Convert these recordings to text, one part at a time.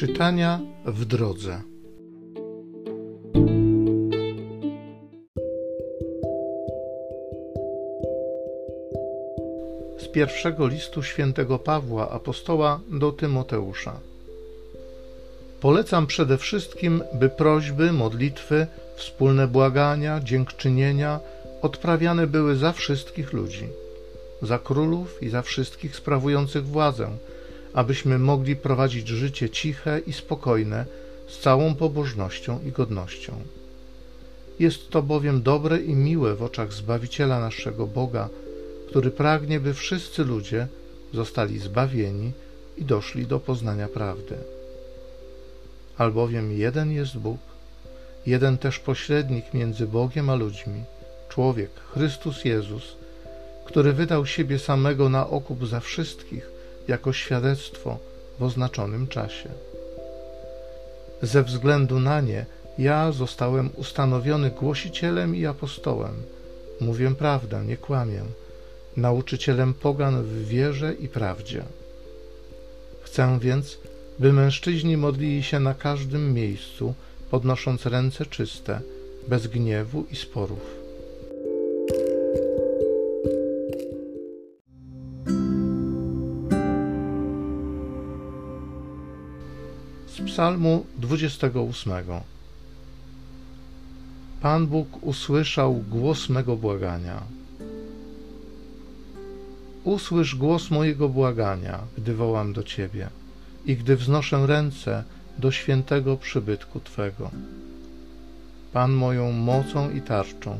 Czytania w drodze. Z pierwszego listu świętego Pawła apostoła do Tymoteusza. Polecam przede wszystkim, by prośby, modlitwy, wspólne błagania, dziękczynienia odprawiane były za wszystkich ludzi, za królów i za wszystkich sprawujących władzę, abyśmy mogli prowadzić życie ciche i spokojne, z całą pobożnością i godnością. Jest to bowiem dobre i miłe w oczach Zbawiciela naszego Boga, który pragnie, by wszyscy ludzie zostali zbawieni i doszli do poznania prawdy. Albowiem jeden jest Bóg, jeden też pośrednik między Bogiem a ludźmi, człowiek, Chrystus Jezus, który wydał siebie samego na okup za wszystkich, jako świadectwo w oznaczonym czasie. Ze względu na nie ja zostałem ustanowiony głosicielem i apostołem, mówię prawdę, nie kłamię, nauczycielem pogan w wierze i prawdzie. Chcę więc, by mężczyźni modlili się na każdym miejscu, podnosząc ręce czyste, bez gniewu i sporów. Psalmu 28. Pan Bóg usłyszał głos mego błagania. Usłysz głos mojego błagania, gdy wołam do Ciebie i gdy wznoszę ręce do świętego przybytku Twego. Pan moją mocą i tarczą,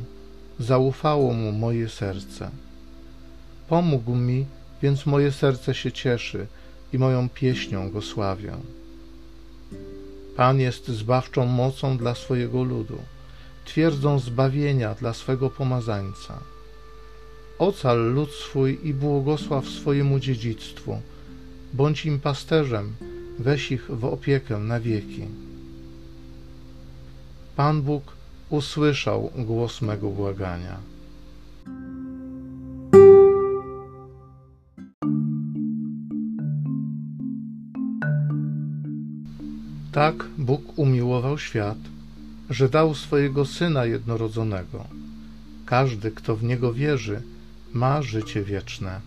zaufało mu moje serce. Pomógł mi, więc moje serce się cieszy i moją pieśnią go sławię. Pan jest zbawczą mocą dla swojego ludu, twierdzą zbawienia dla swego pomazańca. Ocal lud swój i błogosław swojemu dziedzictwu, bądź im pasterzem, weź ich w opiekę na wieki. Pan Bóg usłyszał głos mego błagania. Tak Bóg umiłował świat, że dał swojego Syna jednorodzonego. Każdy, kto w Niego wierzy, ma życie wieczne.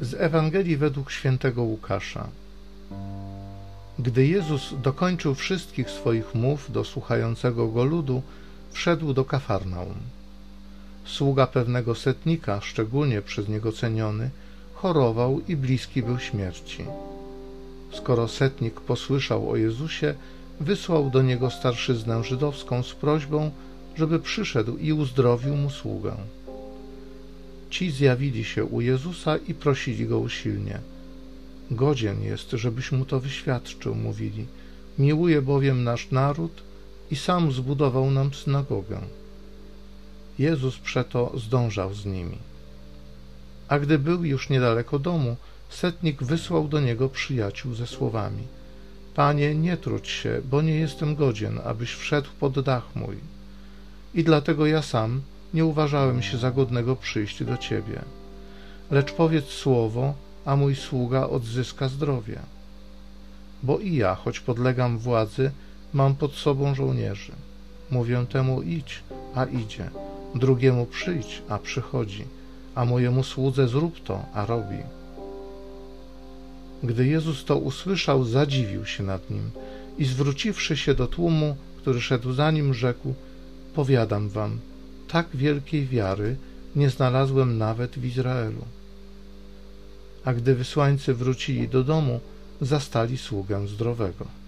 Z Ewangelii według świętego Łukasza. Gdy Jezus dokończył wszystkich swoich mów do słuchającego Go ludu, wszedł do Kafarnaum. Sługa pewnego setnika, szczególnie przez niego ceniony, chorował i bliski był śmierci. Skoro setnik posłyszał o Jezusie, wysłał do niego starszyznę żydowską z prośbą, żeby przyszedł i uzdrowił mu sługę. Ci zjawili się u Jezusa i prosili go usilnie. Godzien jest, żebyś mu to wyświadczył, mówili. Miłuje bowiem nasz naród i sam zbudował nam synagogę. Jezus przeto zdążał z nimi. A gdy był już niedaleko domu, setnik wysłał do niego przyjaciół ze słowami: Panie, nie trudź się, bo nie jestem godzien, abyś wszedł pod dach mój. I dlatego ja sam nie uważałem się za godnego przyjść do Ciebie. Lecz powiedz słowo, a mój sługa odzyska zdrowie. Bo i ja, choć podlegam władzy, mam pod sobą żołnierzy. Mówię temu idź, a idzie, drugiemu przyjdź, a przychodzi, a mojemu słudze zrób to, a robi. Gdy Jezus to usłyszał, zadziwił się nad nim i zwróciwszy się do tłumu, który szedł za nim, rzekł: Powiadam wam, tak wielkiej wiary nie znalazłem nawet w Izraelu. A gdy wysłańcy wrócili do domu, zastali sługę zdrowego.